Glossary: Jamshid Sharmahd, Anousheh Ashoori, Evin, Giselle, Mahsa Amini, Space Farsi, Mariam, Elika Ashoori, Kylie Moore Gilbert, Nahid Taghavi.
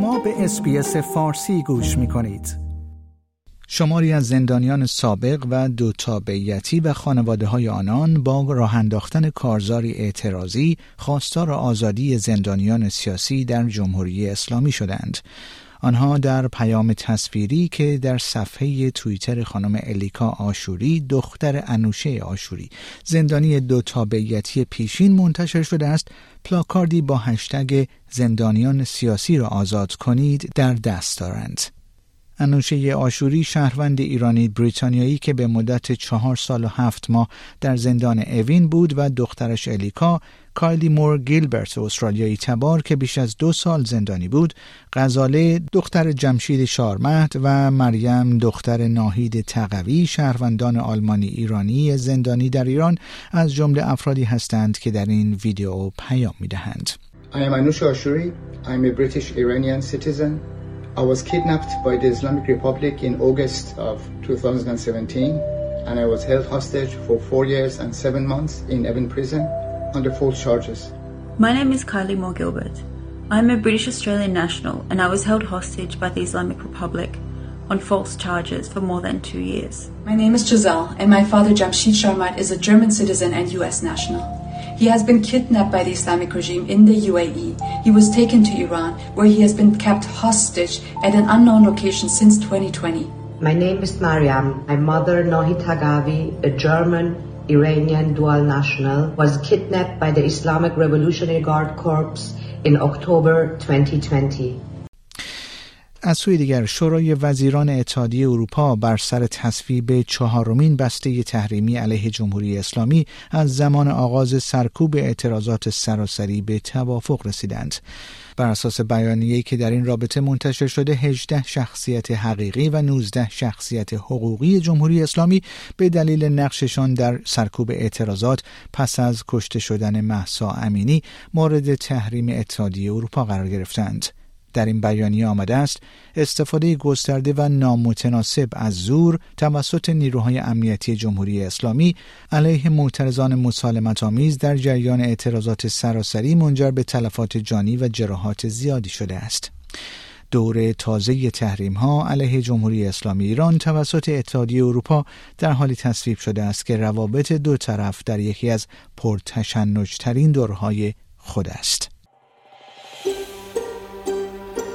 شما به اسپیس فارسی گوش می‌کنید. شماری از زندانیان سابق و دو تابعیتی و خانواده‌های آنان با راه انداختن کارزاری اعتراضی خواستار آزادی زندانیان سیاسی در جمهوری اسلامی شدند. آنها در پیام تصویری که در صفحه توییتر خانم الیکا آشوری، دختر انوشه آشوری، زندانی دو تابعیتی پیشین منتشر شده است، پلاکاردی با هشتگ زندانیان سیاسی را آزاد کنید در دست دارند. انوشه آشوری شهروند ایرانی بریتانیایی که به مدت 4 سال و 7 ماه در زندان اوین بود و دخترش الیکا، کایلی مور گیلبرت استرالیایی تبار که بیش از 2 سال زندانی بود، غزاله دختر جمشید شارمهد و مریم دختر ناهید تقوی شهروندان آلمانی ایرانی زندانی در ایران از جمله افرادی هستند که در این ویدیو پیام می‌دهند. I am Anousheh Ashoori. I am a British Iranian citizen. I was kidnapped by the Islamic Republic in August of 2017 and I was held hostage for 4 years and 7 months in Evin prison under false charges. My name is Kylie Moore Gilbert. I'm a British Australian national and I was held hostage by the Islamic Republic on false charges for more than 2 years. My name is Giselle and my father Jamshid Sharmahd is a German citizen and US national. He has been kidnapped by the Islamic regime in the UAE. He was taken to Iran, where he has been kept hostage at an unknown location since 2020. My name is Mariam. My mother, Nahid Taghavi, a German-Iranian dual national, was kidnapped by the Islamic Revolutionary Guard Corps in October 2020. از سوی دیگر شورای وزیران اتحادیه اروپا بر سر تصویب 4مین بسته تحریمی علیه جمهوری اسلامی از زمان آغاز سرکوب اعتراضات سراسری به توافق رسیدند. بر اساس بیانیه‌ای که در این رابطه منتشر شده، 18 شخصیت حقیقی و 19 شخصیت حقوقی جمهوری اسلامی به دلیل نقششان در سرکوب اعتراضات پس از کشته شدن مهسا امینی مورد تحریم اتحادیه اروپا قرار گرفتند. در این بیانیه آمده است استفاده گسترده و نامتناسب از زور توسط نیروهای امنیتی جمهوری اسلامی علیه معترضان مسالمت‌آمیز در جریان اعتراضات سراسری منجر به تلفات جانی و جراحات زیادی شده است. دوره تازه تحریم‌ها علیه جمهوری اسلامی ایران توسط اتحادیه اروپا در حالی تصویب شده است که روابط دو طرف در یکی از پرتشنج‌ترین دورهای خود است.